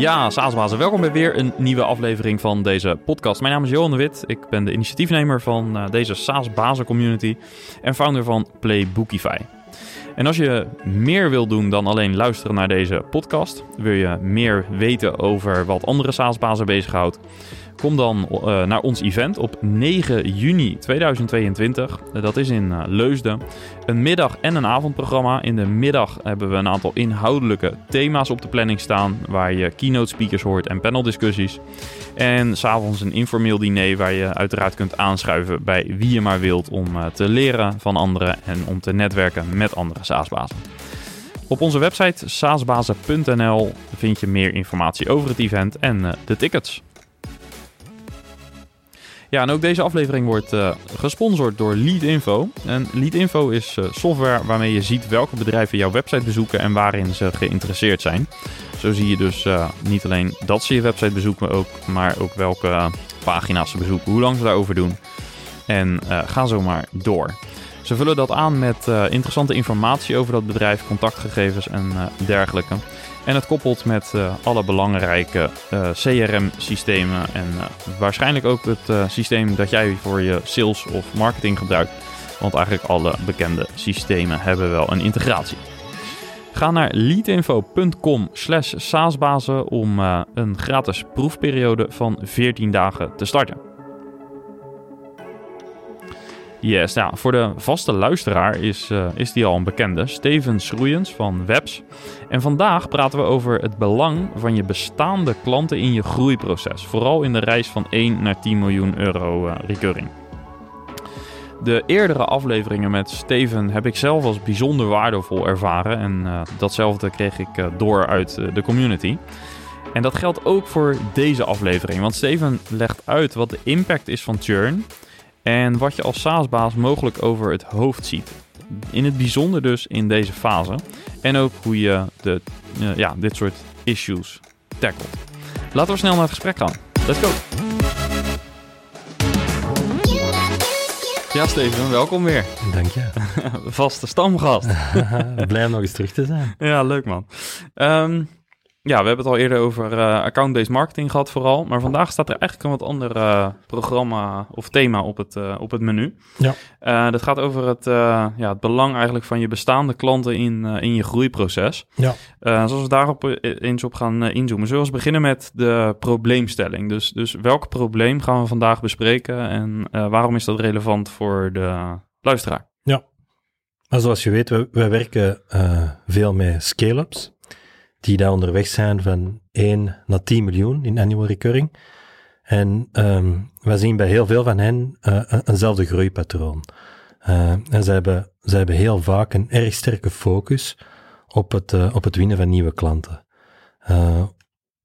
Ja, Saasbazen, welkom bij weer een nieuwe aflevering van deze podcast. Mijn naam is Johan de Wit, ik ben de initiatiefnemer van deze Saasbazen community en founder van Playbookify. En als je meer wil doen dan alleen luisteren naar deze podcast, wil je meer weten over wat andere Saasbazen bezighoudt, kom dan naar ons event op 9 juni 2022. Dat is in Leusden. Een middag- en een avondprogramma. In de middag hebben we een aantal inhoudelijke thema's op de planning staan, waar je keynote speakers hoort en paneldiscussies. En 's avonds een informeel diner waar je uiteraard kunt aanschuiven bij wie je maar wilt om te leren van anderen en om te netwerken met andere Saasbazen. Op onze website saasbazen.nl vind je meer informatie over het event en de tickets. Ja, en ook deze aflevering wordt gesponsord door Leadinfo. En Leadinfo is software waarmee je ziet welke bedrijven jouw website bezoeken en waarin ze geïnteresseerd zijn. Zo zie je dus niet alleen dat ze je website bezoeken, maar ook welke pagina's ze bezoeken, hoe lang ze daarover doen. En ga zo maar door. Ze vullen dat aan met interessante informatie over dat bedrijf, contactgegevens en dergelijke. En het koppelt met alle belangrijke CRM-systemen en waarschijnlijk ook het systeem dat jij voor je sales of marketing gebruikt. Want eigenlijk alle bekende systemen hebben wel een integratie. Ga naar leadinfo.com/saasbazen om een gratis proefperiode van 14 dagen te starten. Yes, nou, voor de vaste luisteraar is die al een bekende, Steven Schroeijens van Webs. En vandaag praten we over het belang van je bestaande klanten in je groeiproces. Vooral in de reis van 1 naar 10 miljoen euro recurring. De eerdere afleveringen met Steven heb ik zelf als bijzonder waardevol ervaren. En datzelfde kreeg ik door uit de community. En dat geldt ook voor deze aflevering. Want Steven legt uit wat de impact is van churn en wat je als SaaS-baas mogelijk over het hoofd ziet. In het bijzonder dus in deze fase. En ook hoe je dit soort issues tackelt. Laten we snel naar het gesprek gaan. Let's go! Ja, Steven, welkom weer. Dank je. Vaste stamgast. Blij om nog eens terug te zijn. Ja, leuk man. Ja, we hebben het al eerder over account-based marketing gehad vooral. Maar vandaag staat er eigenlijk een wat ander programma of thema op het menu. Ja. Dat gaat over het belang eigenlijk van je bestaande klanten in je groeiproces. Ja. Zoals we daarop eens op gaan inzoomen. Zullen we beginnen met de probleemstelling? Dus welk probleem gaan we vandaag bespreken en waarom is dat relevant voor de luisteraar? Ja, maar zoals je weet, we werken veel met scale-ups die daar onderweg zijn van 1 naar 10 miljoen in annual recurring. En we zien bij heel veel van hen eenzelfde groeipatroon. En ze hebben heel vaak een erg sterke focus op het winnen van nieuwe klanten.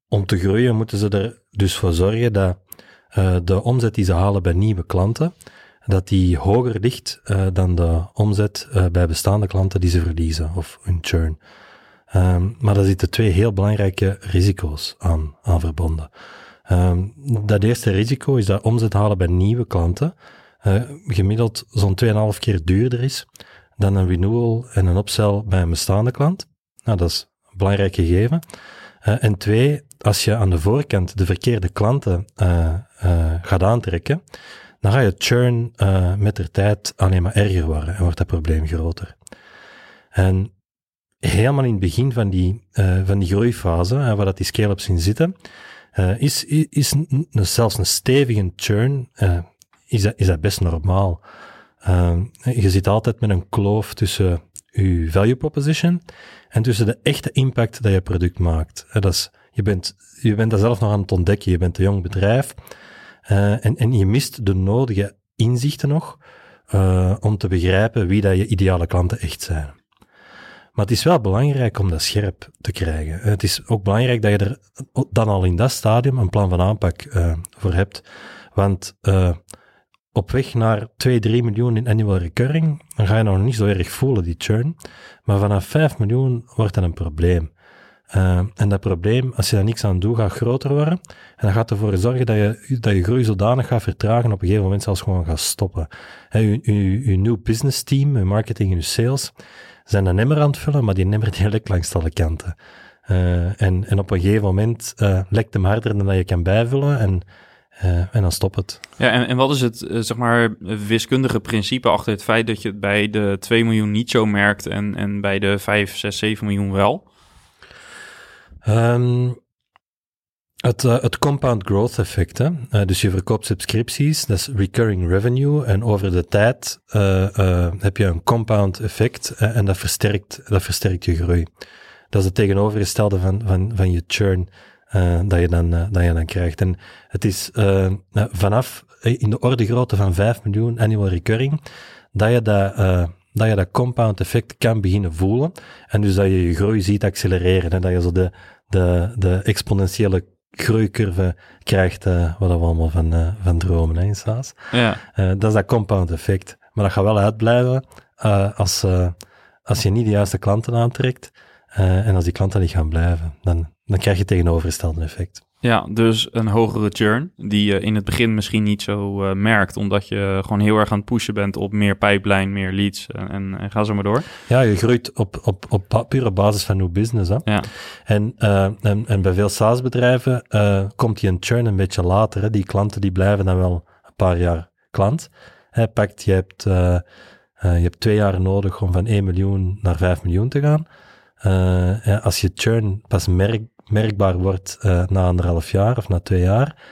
Om te groeien moeten ze er dus voor zorgen dat de omzet die ze halen bij nieuwe klanten, dat die hoger ligt dan de omzet bij bestaande klanten die ze verliezen of hun churn. Maar daar zitten twee heel belangrijke risico's aan verbonden. Dat eerste risico is dat omzet halen bij nieuwe klanten gemiddeld zo'n 2,5 keer duurder is dan een renewal en een upsell bij een bestaande klant. Nou, dat is een belangrijk gegeven. En twee, als je aan de voorkant de verkeerde klanten gaat aantrekken, dan ga je churn met de tijd alleen maar erger worden en wordt dat probleem groter. En helemaal in het begin van die groeifase, waar dat die scale-ups in zitten, is zelfs een stevige churn, is dat best normaal. Je zit altijd met een kloof tussen je value proposition en tussen de echte impact dat je product maakt. Je bent dat zelf nog aan het ontdekken, je bent een jong bedrijf en je mist de nodige inzichten nog om te begrijpen wie dat je ideale klanten echt zijn. Maar het is wel belangrijk om dat scherp te krijgen. Het is ook belangrijk dat je er dan al in dat stadium een plan van aanpak voor hebt. Want op weg naar 2, 3 miljoen in annual recurring, dan ga je nog niet zo erg voelen, die churn. Maar vanaf 5 miljoen wordt dat een probleem. En dat probleem, als je daar niks aan doet, gaat groter worden. En dat gaat ervoor zorgen dat je groei zodanig gaat vertragen, op een gegeven moment zelfs gewoon gaat stoppen. Je nieuw business team, je marketing en je sales zijn een emmer aan het vullen, maar die emmer die lekt langs alle kanten. En op een gegeven moment lekt hem harder dan dat je kan bijvullen en dan stopt het. Ja, en wat is het zeg maar wiskundige principe achter het feit dat je het bij de 2 miljoen niet zo merkt en bij de 5, 6, 7 miljoen wel? Het compound growth effect, hè? Dus je verkoopt subscripties, dat is recurring revenue, en over de tijd heb je een compound effect en dat versterkt je groei. Dat is het tegenovergestelde van je churn dat je dan krijgt. En het is vanaf in de orde grootte van 5 miljoen annual recurring dat je dat compound effect kan beginnen voelen en dus dat je groei ziet accelereren en dat je zo de exponentiële groeicurve krijgt wat we allemaal van dromen hè, in SaaS. Ja. Dat is dat compound effect. Maar dat gaat wel uitblijven als je niet de juiste klanten aantrekt en als die klanten niet gaan blijven. Dan krijg je het tegenovergestelde effect. Ja, dus een hogere churn die je in het begin misschien niet zo merkt, omdat je gewoon heel erg aan het pushen bent op meer pipeline, meer leads en ga zo maar door. Ja, je groeit op pure basis van new business. Hè? Ja. En bij veel SaaS-bedrijven komt die een churn een beetje later. Hè? Die klanten die blijven dan wel een paar jaar klant. Hè, je hebt 2 jaar nodig om van 1 miljoen naar 5 miljoen te gaan. Als je churn pas merkbaar wordt na 1,5 jaar of na 2 jaar,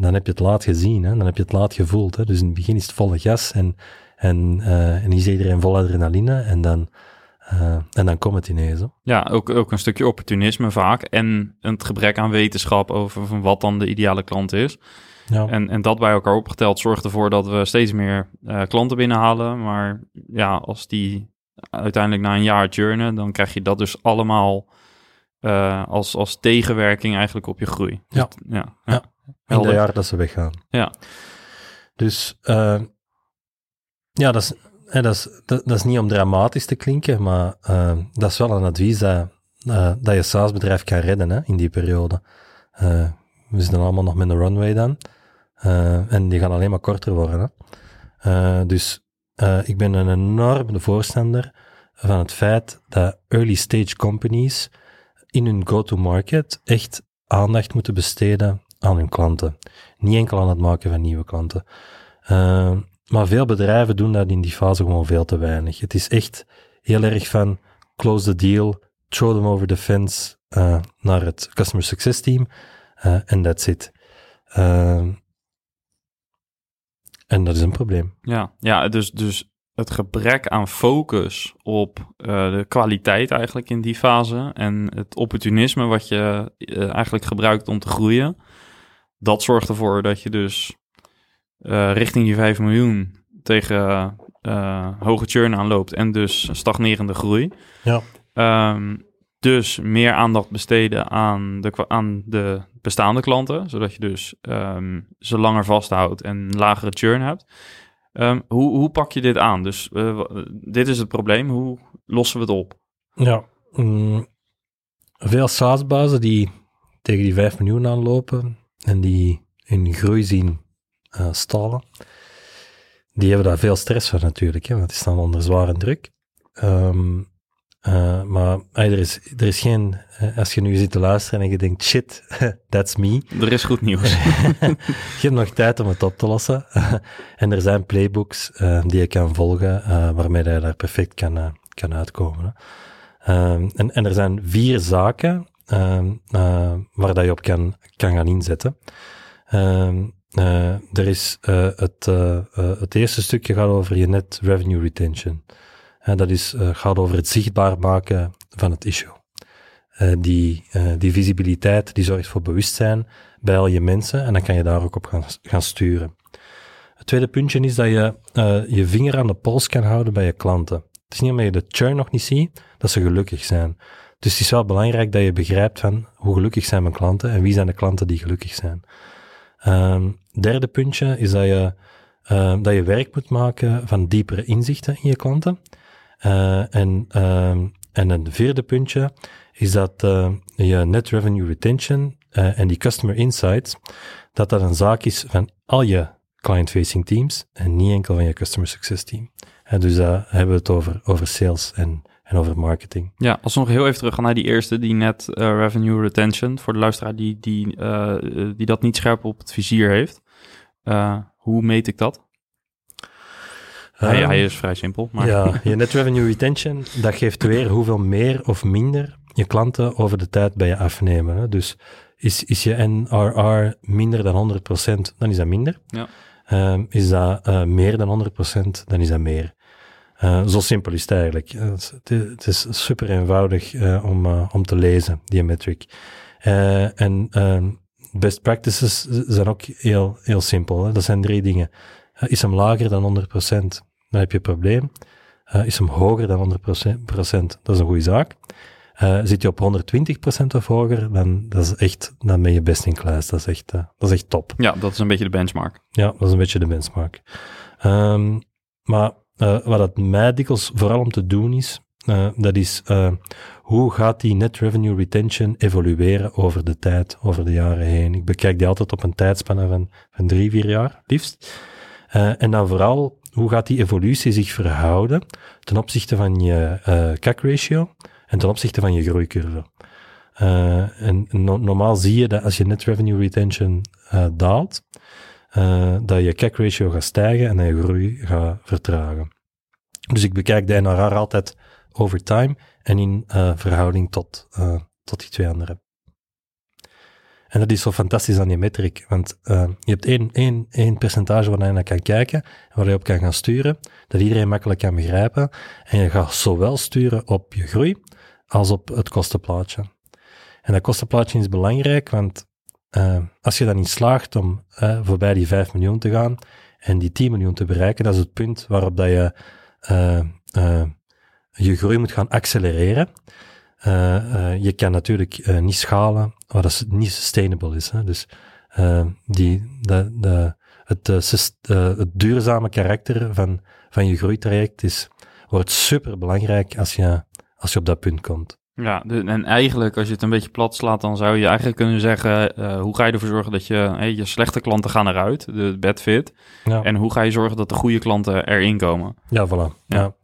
dan heb je het laat gezien, hè? Dan heb je het laat gevoeld. Hè? Dus in het begin is het volle gas en is iedereen vol adrenaline en dan komt het ineens. Hè? Ja, ook een stukje opportunisme vaak en het gebrek aan wetenschap over van wat dan de ideale klant is. Ja. En dat bij elkaar opgeteld zorgt ervoor dat we steeds meer klanten binnenhalen, maar ja, als die uiteindelijk na een jaar churnen, dan krijg je dat dus allemaal als tegenwerking eigenlijk op je groei. Ja. Ja. In het jaar dat ze weggaan. Ja. Dus dat is niet om dramatisch te klinken, maar dat is wel een advies dat je SaaS-bedrijf kan redden hè, in die periode. We zitten allemaal nog met een runway dan. En die gaan alleen maar korter worden. Hè. Ik ben een enorme voorstander van het feit dat early-stage companies in hun go-to-market echt aandacht moeten besteden aan hun klanten. Niet enkel aan het maken van nieuwe klanten. Maar veel bedrijven doen dat in die fase gewoon veel te weinig. Het is echt heel erg van close the deal, throw them over the fence naar het customer success team en that's it. En dat is een probleem. Ja dus het gebrek aan focus op de kwaliteit eigenlijk in die fase en het opportunisme wat je eigenlijk gebruikt om te groeien, dat zorgt ervoor dat je dus richting die 5 miljoen tegen hoge churn aanloopt en dus stagnerende groei. Ja. Dus meer aandacht besteden aan de bestaande klanten, zodat je dus ze langer vasthoudt en lagere churn hebt. Hoe pak je dit aan? Dus dit is het probleem, hoe lossen we het op? Ja, veel SaaS-bazen die tegen die 5 miljoen aanlopen en die hun groei zien stalen, die hebben daar veel stress van natuurlijk, hè, want die staan onder zware druk. Maar er is geen... als je nu zit te luisteren en je denkt, shit, that's me. Er is goed nieuws. Je hebt nog tijd om het op te lossen. En er zijn playbooks die je kan volgen, waarmee je daar perfect kan uitkomen. Hè. En er zijn 4 zaken waar dat je op kan gaan inzetten. Er is het eerste stukje gaat over je net revenue retention. En dat gaat over het zichtbaar maken van het issue. Die visibiliteit die zorgt voor bewustzijn bij al je mensen en dan kan je daar ook op gaan sturen. Het tweede puntje is dat je je vinger aan de pols kan houden bij je klanten. Het is niet omdat je de churn nog niet ziet, dat ze gelukkig zijn. Dus het is wel belangrijk dat je begrijpt van hoe gelukkig zijn mijn klanten en wie zijn de klanten die gelukkig zijn. Derde puntje is dat je werk moet maken van diepere inzichten in je klanten. En een vierde puntje is dat je net revenue retention en die customer insights, dat een zaak is van al je client-facing teams en niet enkel van je customer success team. En dus daar hebben we het over sales en en over marketing. Ja, als we nog heel even terug gaan naar die eerste, die net revenue retention. Voor de luisteraar die dat niet scherp op het vizier heeft. Hoe meet ik dat? Hij is vrij simpel. Maar. Ja, je net revenue retention, dat geeft weer hoeveel meer of minder je klanten over de tijd bij je afnemen. Hè? Dus is je NRR minder dan 100%, dan is dat minder. Ja. Is dat meer dan 100%, dan is dat meer. Zo simpel is het eigenlijk. Het is super eenvoudig om te lezen, die metric. En best practices zijn ook heel, heel simpel. Hè? Dat zijn 3 dingen. Is hem lager dan 100%, dan heb je een probleem. Is hem hoger dan 100%, dat is een goede zaak. Zit je op 120% of hoger, dan ben je best in class. Dat is echt top. Ja, dat is een beetje de benchmark. Maar wat het mij dikwijls vooral om te doen is, hoe gaat die net revenue retention evolueren over de tijd, over de jaren heen. Ik bekijk die altijd op een tijdspanne van 3-4 jaar, liefst. En dan vooral, hoe gaat die evolutie zich verhouden ten opzichte van je CAC-ratio en ten opzichte van je groeicurve. Normaal zie je dat als je net revenue retention daalt, dat je CAC-ratio gaat stijgen en dat je groei gaat vertragen. Dus ik bekijk de NRR altijd over time en in verhouding tot die 2 andere. En dat is zo fantastisch aan die metric, want je hebt één percentage waar je naar kan kijken, waar je op kan gaan sturen, dat iedereen makkelijk kan begrijpen. En je gaat zowel sturen op je groei, als op het kostenplaatje. En dat kostenplaatje is belangrijk, want als je dan niet slaagt om voorbij die 5 miljoen te gaan en die 10 miljoen te bereiken, dat is het punt waarop dat je je groei moet gaan accelereren. Je kan natuurlijk niet schalen, maar dat niet sustainable is. Hè? Dus het duurzame karakter van je groeitraject wordt superbelangrijk als je op dat punt komt. Ja, en eigenlijk als je het een beetje plat slaat, dan zou je eigenlijk kunnen zeggen, hoe ga je ervoor zorgen dat je slechte klanten gaan eruit, de bad fit, ja. En hoe ga je zorgen dat de goede klanten erin komen? Ja, voilà. Ja.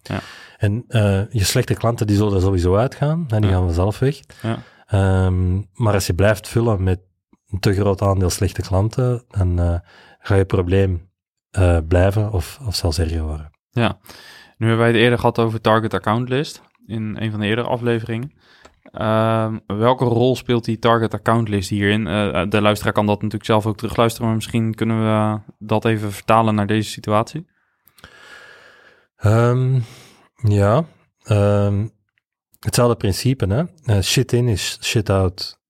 En je slechte klanten, die zullen er sowieso uitgaan, en die gaan vanzelf weg. Ja. Maar als je blijft vullen met een te groot aandeel slechte klanten, dan ga je probleem blijven of zelfs erger worden. Ja, nu hebben wij het eerder gehad over target account list in een van de eerdere afleveringen. Welke rol speelt die target account list hierin? De luisteraar kan dat natuurlijk zelf ook terugluisteren, maar misschien kunnen we dat even vertalen naar deze situatie. Hetzelfde principe, hè? Shit in is shit out.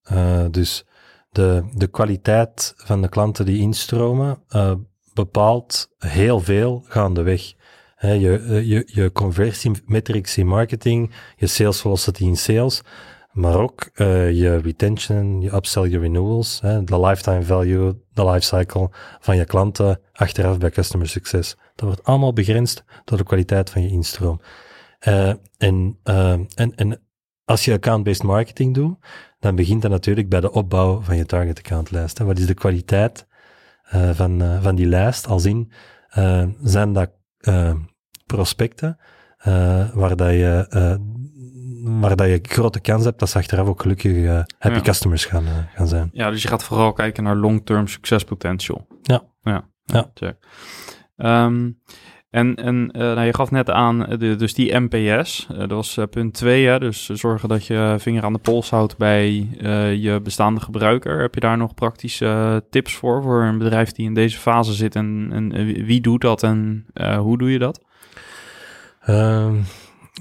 Dus de kwaliteit van de klanten die instromen bepaalt heel veel gaandeweg. Je conversiemetrics in marketing, je sales velocity in sales, maar ook je retention, je upsell, je renewals, de lifetime value, de lifecycle van je klanten achteraf bij customer success. Dat wordt allemaal begrensd door de kwaliteit van je instroom. En als je account-based marketing doet, dan begint dat natuurlijk bij de opbouw van je target accountlijst. Wat is de kwaliteit van die lijst? Als in, zijn dat prospecten waar dat je grote kans hebt dat ze achteraf ook gelukkig happy customers gaan zijn. Ja, dus je gaat vooral kijken naar long-term succespotential. Ja. Check. Je gaf net aan, dus die NPS, dat was punt 2, hè, dus zorgen dat je vinger aan de pols houdt bij je bestaande gebruiker. Heb je daar nog praktische tips voor een bedrijf die in deze fase zit en wie doet dat en hoe doe je dat?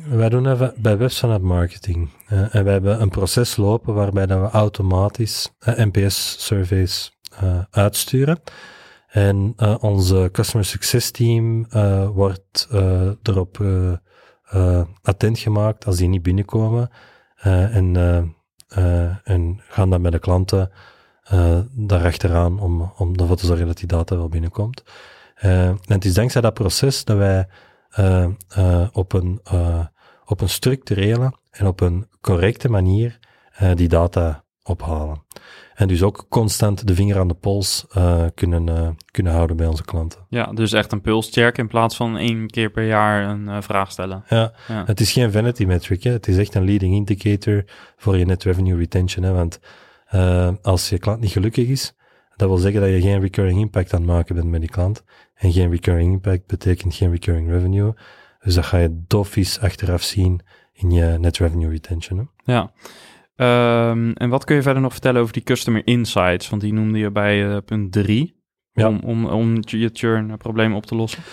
Wij doen dat bij Webs vanuit marketing en wij hebben een proces lopen waarbij dat we automatisch NPS-surveys uitsturen. En onze customer success team wordt erop attent gemaakt als die niet binnenkomen. En gaan dan met de klanten daarachteraan om ervoor te zorgen dat die data wel binnenkomt. En het is dankzij dat proces dat wij op een structurele en op een correcte manier die data ophalen. En dus ook constant de vinger aan de pols kunnen houden bij onze klanten. Ja, dus echt een pulscheck in plaats van 1 keer per jaar een vraag stellen. Ja, het is geen vanity metric. Hè. Het is echt een leading indicator voor je net revenue retention. Hè. Want als je klant niet gelukkig is, dat wil zeggen dat je geen recurring impact aan het maken bent met die klant. En geen recurring impact betekent geen recurring revenue. Dus dat ga je doffies achteraf zien in je net revenue retention. Hè. Ja. En wat kun je verder nog vertellen over die customer insights? Want die noemde je bij punt 3, om je churn probleem op te lossen.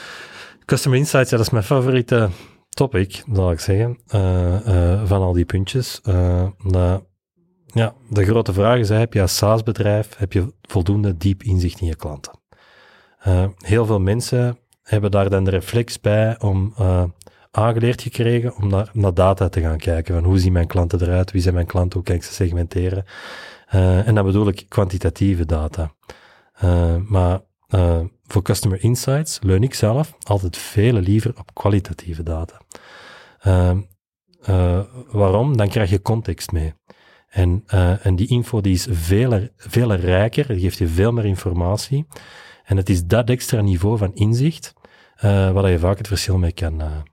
Customer insights, ja, dat is mijn favoriete topic, zal ik zeggen, van al die puntjes. De grote vraag is, heb je als SaaS-bedrijf voldoende diep inzicht in je klanten? Heel veel mensen hebben daar dan de reflex bij om... aangeleerd gekregen om naar data te gaan kijken. Van hoe zien mijn klanten eruit? Wie zijn mijn klanten? Hoe kan ik ze segmenteren? En dan bedoel ik kwantitatieve data. Maar voor Customer Insights leun ik zelf altijd veel liever op kwalitatieve data. Waarom? Dan krijg je context mee. En die info die is veel rijker, die geeft je veel meer informatie. En het is dat extra niveau van inzicht... waar je vaak het verschil mee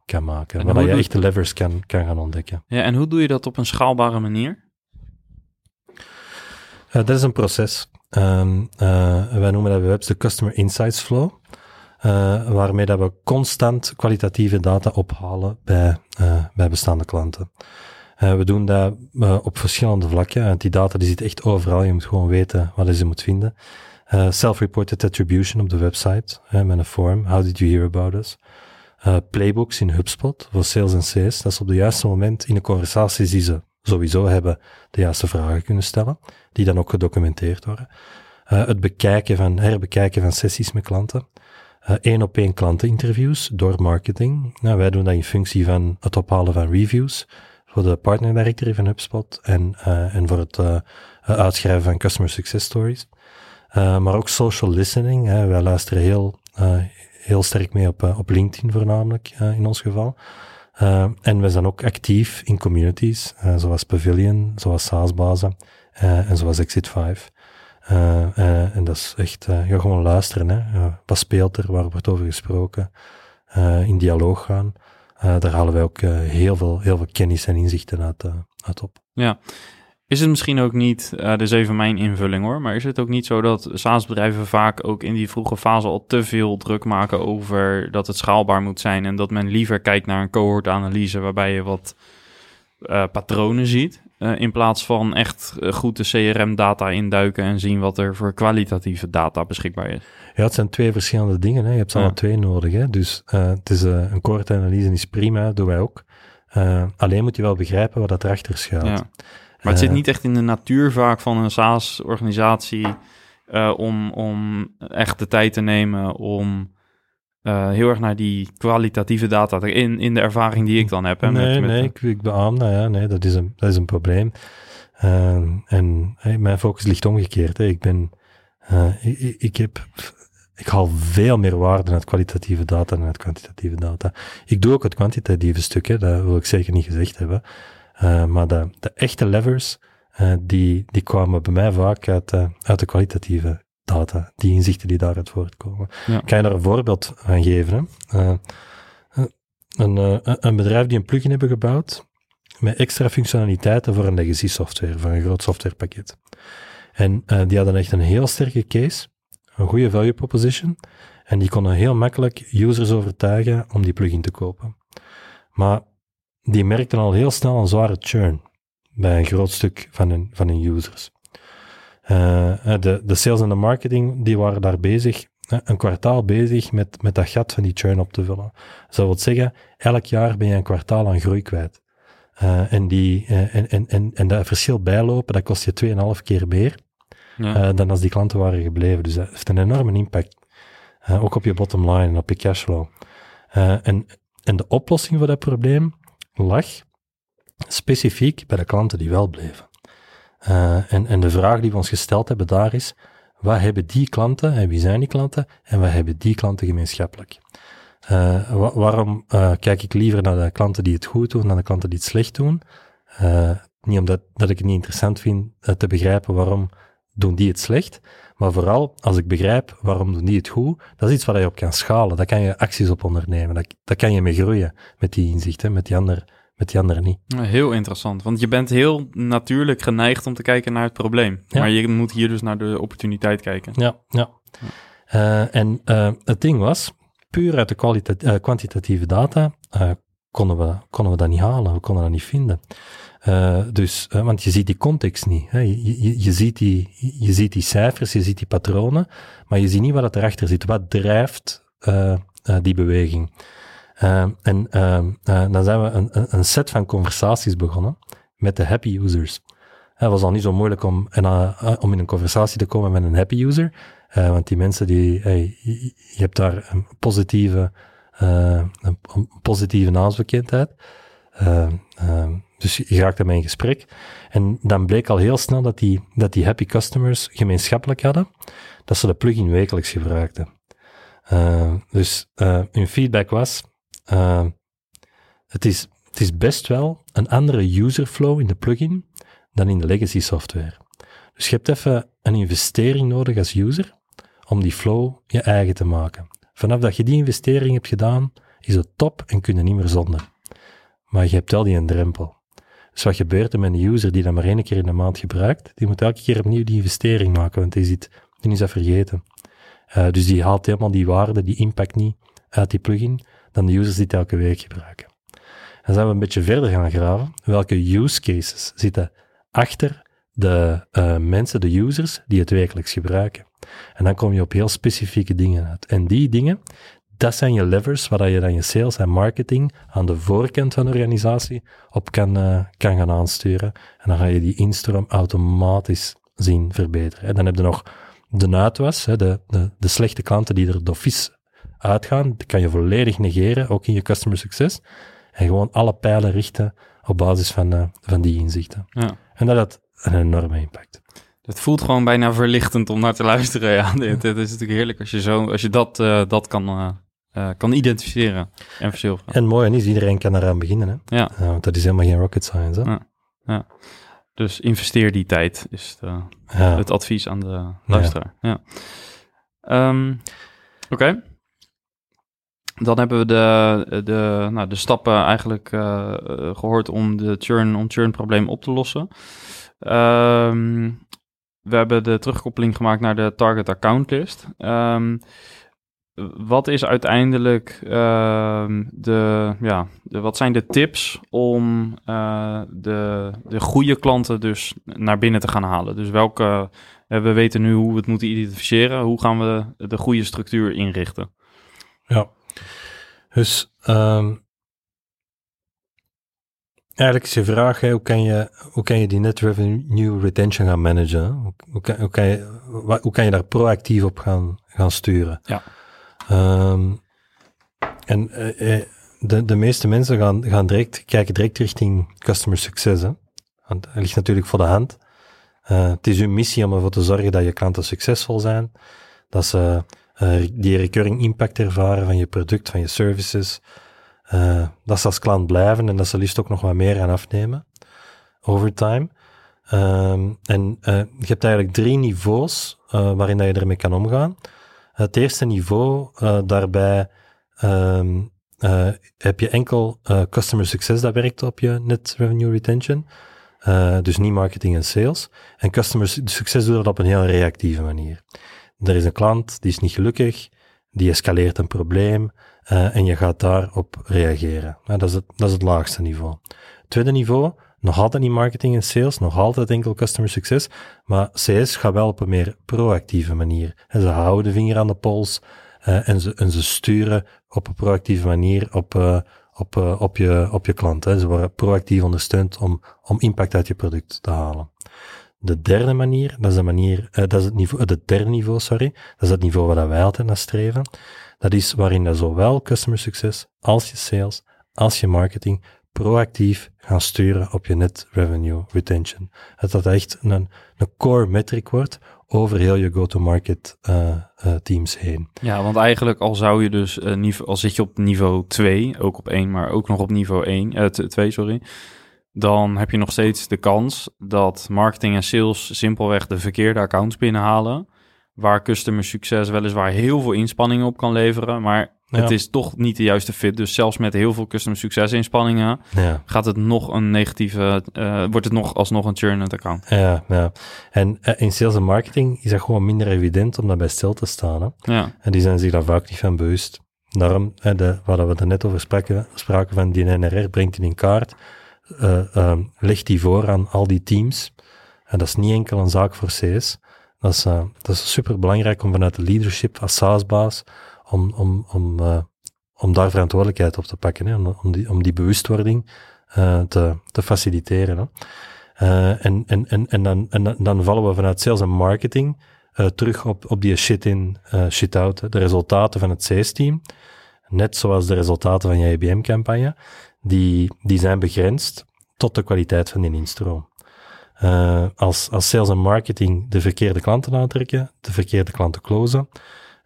kan maken. Waar je echt de levers kan gaan ontdekken. Ja, en hoe doe je dat op een schaalbare manier? Dat is een proces. Wij noemen dat bij Webs de Customer Insights Flow. Waarmee dat we constant kwalitatieve data ophalen bij bestaande klanten. We doen dat op verschillende vlakken. Die data die zit echt overal. Je moet gewoon weten wat je moet vinden. Self-reported attribution op de website, met een form. How did you hear about us? Playbooks in HubSpot voor sales en CS. Dat is op het juiste moment in de conversaties die ze sowieso hebben de juiste vragen kunnen stellen, die dan ook gedocumenteerd worden. Het herbekijken van sessies met klanten. 1-op-1 klanteninterviews door marketing. Nou, wij doen dat in functie van het ophalen van reviews voor de partner directory van HubSpot en voor het uitschrijven van customer success stories. Maar ook social listening. Wij luisteren heel sterk mee op LinkedIn voornamelijk in ons geval. En we zijn ook actief in communities, zoals Pavilion, zoals Saasbazen en zoals Exit 5. En dat is echt gewoon luisteren. Wat speelt er? Waar wordt over gesproken? In dialoog gaan. Daar halen wij ook heel veel kennis en inzichten uit op. Ja. Is het misschien ook niet, dit is even mijn invulling hoor, maar is het ook niet zo dat SaaS-bedrijven vaak ook in die vroege fase al te veel druk maken over dat het schaalbaar moet zijn en dat men liever kijkt naar een cohortanalyse waarbij je wat patronen ziet, in plaats van echt goed de CRM-data induiken en zien wat er voor kwalitatieve data beschikbaar is? Ja, het zijn 2 verschillende dingen. Hè. Je hebt ze alle 2 nodig. Hè. Dus het is een cohortanalyse is prima, doen wij ook. Alleen moet je wel begrijpen wat erachter schuilt. Ja. Maar het zit niet echt in de natuur vaak van een SaaS-organisatie om echt de tijd te nemen om heel erg naar die kwalitatieve data in de ervaring die ik dan heb. Hè, ik beaam dat. Ja, nee, dat is een probleem. En mijn focus ligt omgekeerd. Hè. Ik haal veel meer waarde uit kwalitatieve data dan uit kwantitatieve data. Ik doe ook het kwantitatieve stuk, hè, dat wil ik zeker niet gezegd hebben. Maar de echte levers, die kwamen bij mij vaak uit de kwalitatieve data, die inzichten die daaruit voortkomen. Ja. Ik kan je daar een voorbeeld van geven. Hè? Een bedrijf die een plugin hebben gebouwd met extra functionaliteiten voor een legacy software, voor een groot softwarepakket. En die hadden echt een heel sterke case, een goede value proposition, en die konden heel makkelijk users overtuigen om die plugin te kopen. Maar die merkten al heel snel een zware churn bij een groot stuk van hun users. De sales en de marketing, die waren daar bezig, een kwartaal bezig met dat gat van die churn op te vullen. Dus dat wil zeggen, elk jaar ben je een kwartaal aan groei kwijt. En dat verschil bijlopen, dat kost je 2,5 keer meer dan als die klanten waren gebleven. Dus dat heeft een enorme impact. Ook op je bottom line en op je cashflow. En de oplossing voor dat probleem lag specifiek bij de klanten die wel bleven. En de vraag die we ons gesteld hebben daar is, wat hebben die klanten en wie zijn die klanten en wat hebben die klanten gemeenschappelijk? Waarom kijk ik liever naar de klanten die het goed doen dan de klanten die het slecht doen? Niet omdat dat ik het niet interessant vind te begrijpen waarom doen die het slecht, maar vooral als ik begrijp waarom doen die het goed, dat is iets waar je op kan schalen. Daar kan je acties op ondernemen. Daar kan je mee groeien met die inzichten, met die anderen niet. Heel interessant, want je bent heel natuurlijk geneigd om te kijken naar het probleem. Ja. Maar je moet hier dus naar de opportuniteit kijken. Ja. Het ding was, puur uit de kwantitatieve data konden we dat niet halen, we konden dat niet vinden. Dus, want je ziet die context niet. Hè. Je ziet die cijfers, je ziet die patronen, maar je ziet niet wat erachter zit. Wat drijft die beweging? Dan zijn we een set van conversaties begonnen met de happy users. Het was al niet zo moeilijk om in een conversatie te komen met een happy user, want die mensen je hebt daar een positieve naamsbekendheid. Dus je raakt ermee in gesprek. En dan bleek al heel snel dat die happy customers gemeenschappelijk hadden, dat ze de plugin wekelijks gebruikten. Dus hun feedback was, het is best wel een andere user flow in de plugin dan in de legacy software. Dus je hebt even een investering nodig als user om die flow je eigen te maken. Vanaf dat je die investering hebt gedaan, is het top en kun je niet meer zonder. Maar je hebt wel die een drempel. Dus wat gebeurt er met een user die dat maar 1 keer in de maand gebruikt? Die moet elke keer opnieuw die investering maken, want die is dat vergeten. Dus die haalt helemaal die waarde, die impact niet uit die plugin, dan de users die het elke week gebruiken. En zijn we een beetje verder gaan graven. Welke use cases zitten achter de mensen, de users, die het wekelijks gebruiken? En dan kom je op heel specifieke dingen uit. En die dingen, dat zijn je levers waar je dan je sales en marketing aan de voorkant van de organisatie op kan gaan aansturen. En dan ga je die instroom automatisch zien verbeteren. En dan heb je nog de uitwas, de slechte klanten die er dofies uitgaan, die kan je volledig negeren, ook in je customer succes. En gewoon alle pijlen richten op basis van die inzichten. Ja. En dat had een enorme impact. Het voelt gewoon bijna verlichtend om naar te luisteren. Ja, het is natuurlijk heerlijk als je dat kan identificeren en verzilveren. En mooi is, iedereen kan eraan beginnen. Hè? Ja. Want dat is helemaal geen rocket science. Hè? Ja. Dus investeer die tijd, is het advies aan de luisteraar. Ja. Oké. Dan hebben we de stappen eigenlijk gehoord om de churn probleem op te lossen. We hebben de terugkoppeling gemaakt naar de target account list. Wat is uiteindelijk wat zijn de tips om de goede klanten dus naar binnen te gaan halen? Dus welke, we weten nu hoe we het moeten identificeren. Hoe gaan we de goede structuur inrichten? Ja, dus eigenlijk is je vraag, hè, hoe kan je die net revenue retention gaan managen? Hoe kan je daar proactief op gaan sturen? Ja. De meeste mensen kijken direct richting customer succes. Hè? Want dat ligt natuurlijk voor de hand. Het is hun missie om ervoor te zorgen dat je klanten succesvol zijn. Dat ze die recurring impact ervaren van je product, van je services. Dat ze als klant blijven en dat ze liefst ook nog wat meer gaan afnemen over time. Je hebt eigenlijk 3 niveaus waarin dat je ermee kan omgaan. Het eerste niveau, daarbij heb je enkel customer success dat werkt op je net revenue retention. Dus niet marketing en sales. En customer success doet dat op een heel reactieve manier. Er is een klant, die is niet gelukkig, die escaleert een probleem. En je gaat daarop reageren. Dat is het laagste niveau. Tweede niveau, nog altijd niet marketing en sales, nog altijd enkel customer succes, maar CS gaat wel op een meer proactieve manier. En ze houden de vinger aan de pols en ze sturen op een proactieve manier op je klant. Hè. Ze worden proactief ondersteund om impact uit je product te halen. De derde manier, dat is het niveau waar wij altijd naar streven. Dat is waarin dat zowel customer succes als je sales, als je marketing proactief gaan sturen op je net revenue retention. Dat echt een core metric wordt over heel je go-to-market teams heen. Ja, want eigenlijk al zou je dus, al zit je op niveau 2, ook op 1, maar ook nog op niveau 2, dan heb je nog steeds de kans dat marketing en sales simpelweg de verkeerde accounts binnenhalen, waar customer succes weliswaar heel veel inspanningen op kan leveren, maar het is toch niet de juiste fit. Dus zelfs met heel veel customer succes inspanningen gaat het nog een negatieve, wordt het nog alsnog een churnend account. Ja. En in sales en marketing is dat gewoon minder evident om daarbij stil te staan. Hè? Ja. En die zijn zich daar vaak niet van bewust. Daarom, waar we er net over spraken van die NRR, brengt die in kaart, legt die voor aan al die teams. En dat is niet enkel een zaak voor CS. Dat is superbelangrijk om vanuit de leadership als SaaS-baas om daar verantwoordelijkheid op te pakken, hè? Om die bewustwording te faciliteren. Hè? En dan vallen we vanuit sales en marketing terug op die shit-in, shit-out. Hè? De resultaten van het CS-team, net zoals de resultaten van je IBM-campagne, die zijn begrensd tot de kwaliteit van die instroom. Als sales en marketing de verkeerde klanten aantrekken, de verkeerde klanten closen,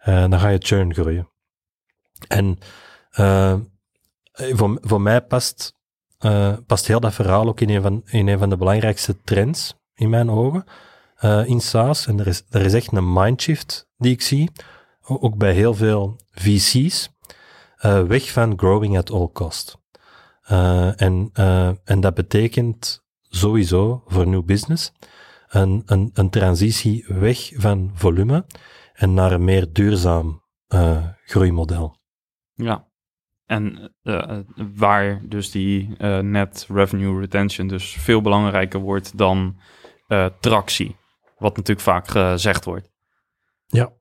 dan ga je churn groeien. En voor mij past heel dat verhaal ook in een van de belangrijkste trends, in mijn ogen, in SaaS. En er is echt een mindshift die ik zie, ook bij heel veel VC's, weg van growing at all cost. En dat betekent sowieso voor new business een transitie weg van volume en naar een meer duurzaam groeimodel. Ja, en waar dus die net revenue retention dus veel belangrijker wordt dan tractie, wat natuurlijk vaak gezegd wordt. Ja.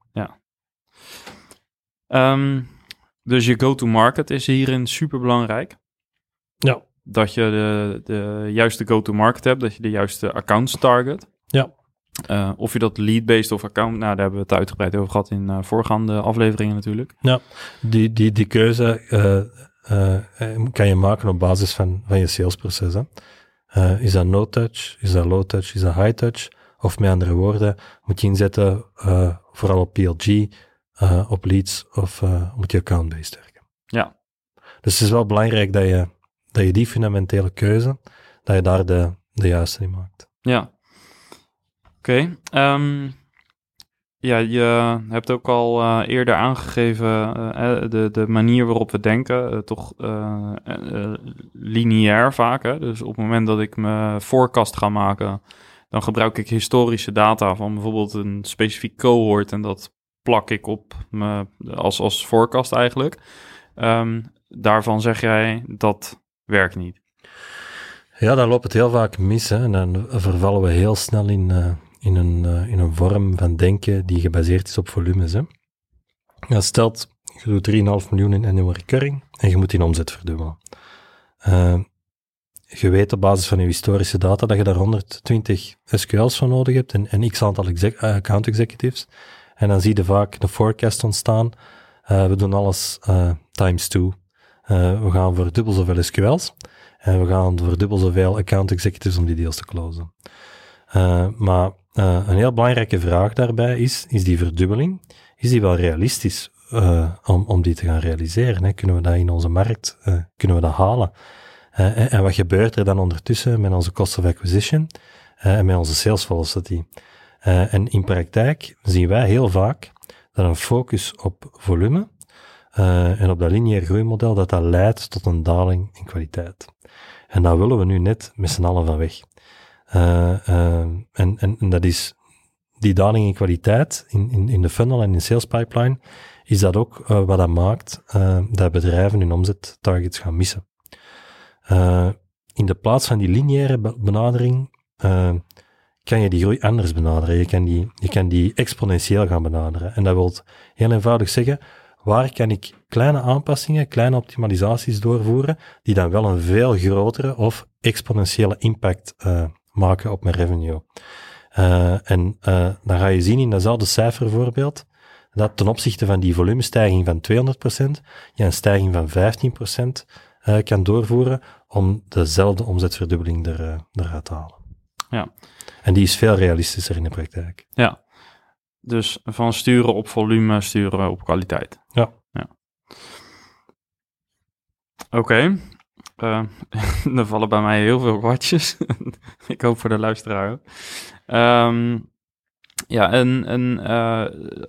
Dus je go-to-market is hierin superbelangrijk. Ja. Dat je de juiste go-to-market hebt, dat je de juiste accounts target. Ja. Of je dat lead-based of account, daar hebben we het uitgebreid over gehad in voorgaande afleveringen natuurlijk. Ja, die keuze kan je maken op basis van je salesproces. Hè? Is dat no-touch, is dat low-touch, is dat high-touch? Of met andere woorden, moet je inzetten vooral op PLG, op leads of moet je account-based werken. Ja. Dus het is wel belangrijk dat je die fundamentele keuze, dat je daar de juiste in maakt. Ja. Oké. Ja, je hebt ook al eerder aangegeven de manier waarop we denken, toch lineair vaak. Hè? Dus op het moment dat ik mijn forecast ga maken, dan gebruik ik historische data van bijvoorbeeld een specifiek cohort en dat plak ik op als forecast eigenlijk. Daarvan zeg jij dat werkt niet. Ja, dan loopt het heel vaak mis. Hè? En dan vervallen we heel snel in een vorm van denken die gebaseerd is op volumes. Hè? Ja, stelt, je doet 3,5 miljoen in annual recurring en je moet die omzet verdubbelen. Je weet op basis van je historische data dat je daar 120 SQL's van nodig hebt en x aantal account executives. En dan zie je vaak de forecast ontstaan. We doen alles times 2. We gaan voor dubbel zoveel SQL's. En we gaan voor dubbel zoveel account executives om die deals te closen. Maar een heel belangrijke vraag daarbij is die verdubbeling, is die wel realistisch om die te gaan realiseren? Hè? Kunnen we dat in onze markt, kunnen we dat halen? En wat gebeurt er dan ondertussen met onze cost of acquisition en met onze sales velocity? En in praktijk zien wij heel vaak dat een focus op volume en op dat lineair groeimodel, dat leidt tot een daling in kwaliteit. En daar willen we nu net met z'n allen van weg. En dat is die daling in kwaliteit in de funnel en in de sales pipeline, is dat ook wat dat maakt dat bedrijven hun omzettargets gaan missen. In de plaats van die lineaire benadering kan je die groei anders benaderen. Je kan die exponentieel gaan benaderen. En dat wil heel eenvoudig zeggen, waar kan ik kleine aanpassingen, kleine optimalisaties doorvoeren, die dan wel een veel grotere of exponentiële impact maken op mijn revenue. Dan ga je zien in datzelfde cijfervoorbeeld, dat ten opzichte van die volumestijging van 200%, je een stijging van 15% kan doorvoeren om dezelfde omzetverdubbeling eruit te halen. Ja. En die is veel realistischer in de praktijk. Ja. Dus van sturen op volume, sturen op kwaliteit. Ja. Oké. Er vallen bij mij heel veel watjes. Ik hoop voor de luisteraar ook.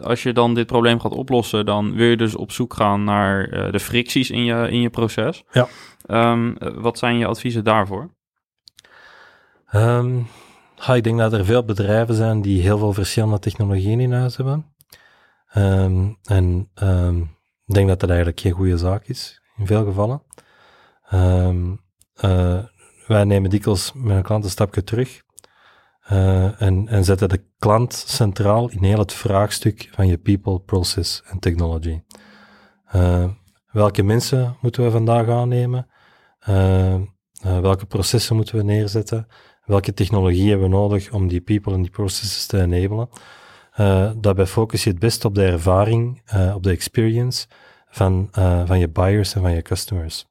Als je dan dit probleem gaat oplossen, dan wil je dus op zoek gaan naar de fricties in je proces. Ja. Wat zijn je adviezen daarvoor? Ik denk dat er veel bedrijven zijn die heel veel verschillende technologieën in huis hebben. Ik denk dat dat eigenlijk geen goede zaak is, in veel gevallen. Wij nemen dikwijls met een klant een stapje terug en zetten de klant centraal in heel het vraagstuk van je people, process en technology. Welke mensen moeten we vandaag aannemen? Welke processen moeten we neerzetten? Welke technologie hebben we nodig om die people en die processes te enablen? Daarbij focus je het best op de ervaring, op de experience van je buyers en van je customers.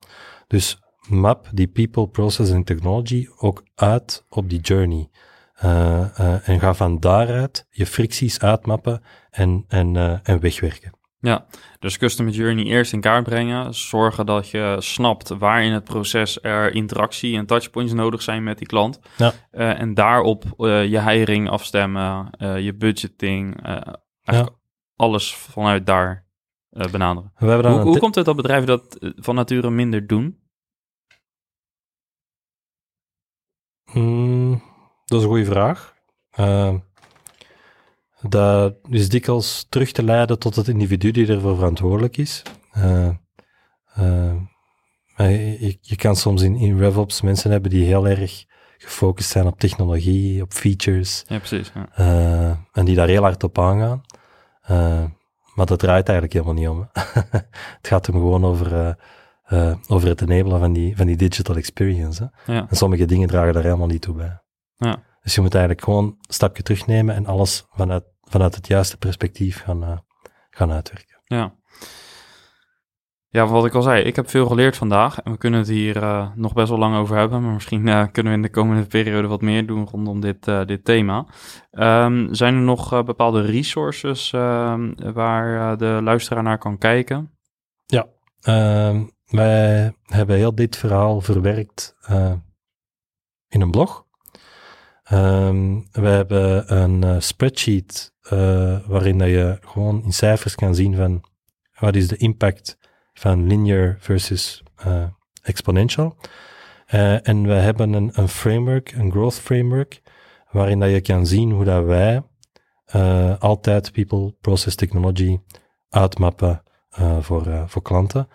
Dus map die people, process en technology ook uit op die journey. En ga van daaruit je fricties uitmappen en wegwerken. Ja, dus customer journey eerst in kaart brengen. Zorgen dat je snapt waar in het proces er interactie en touchpoints nodig zijn met die klant. Ja. En daarop je hiring afstemmen, je budgeting, alles vanuit daar benaderen. Hoe komt het dat bedrijven dat van nature minder doen? Dat is een goede vraag. Dat is dikwijls terug te leiden tot het individu die ervoor verantwoordelijk is. Je kan soms in RevOps mensen hebben die heel erg gefocust zijn op technologie, op features. Ja, precies. Ja. En die daar heel hard op aangaan. Maar dat draait eigenlijk helemaal niet om. Het gaat hem gewoon over het enablen van die digital experience. Hè. Ja. En sommige dingen dragen daar helemaal niet toe bij. Ja. Dus je moet eigenlijk gewoon een stapje terugnemen en alles vanuit het juiste perspectief gaan uitwerken. Ja. Ja, wat ik al zei, ik heb veel geleerd vandaag en we kunnen het hier nog best wel lang over hebben, maar misschien kunnen we in de komende periode wat meer doen rondom dit thema. Zijn er nog bepaalde resources waar de luisteraar naar kan kijken? Ja, wij hebben heel dit verhaal verwerkt in een blog. We hebben een spreadsheet waarin dat je gewoon in cijfers kan zien van wat is de impact van linear versus exponential. En we hebben een framework, een growth framework, waarin dat je kan zien hoe dat wij altijd people, process, technology uitmappen voor klanten.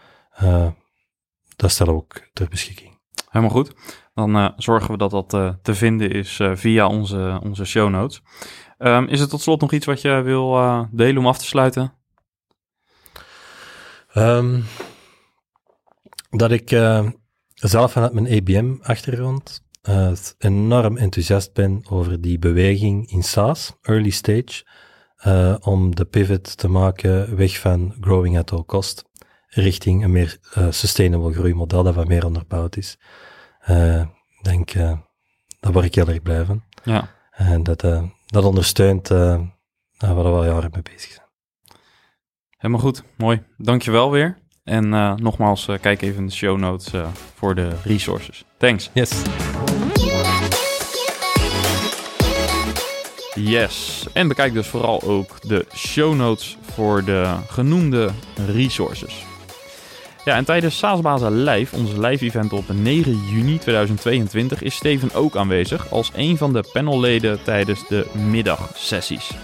Dat stellen we ook ter beschikking. Helemaal goed. Dan zorgen we dat te vinden is via onze show notes. Is er tot slot nog iets wat je wil delen om af te sluiten? Dat ik zelf vanuit mijn EBM-achtergrond enorm enthousiast ben over die beweging in SaaS, early stage, om de pivot te maken weg van growing at all cost, richting een meer sustainable groeimodel dat wat meer onderbouwd is. Ik denk, daar word ik heel erg blij van. Ja. En dat ondersteunt waar we al jaren mee bezig zijn. Helemaal goed, mooi. Dankjewel weer. En nogmaals, kijk even in de show notes voor de resources. Thanks. Yes. En bekijk dus vooral ook de show notes voor de genoemde resources. Ja, en tijdens Saasbazen Live, ons live-event op 9 juni 2022, is Steven ook aanwezig als een van de panelleden tijdens de middagsessies.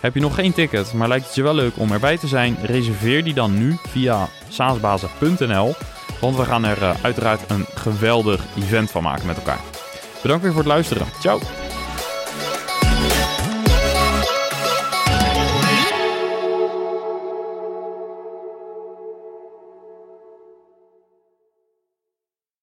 Heb je nog geen ticket, maar lijkt het je wel leuk om erbij te zijn? Reserveer die dan nu via saasbazen.nl, want we gaan er uiteraard een geweldig event van maken met elkaar. Bedankt weer voor het luisteren. Ciao!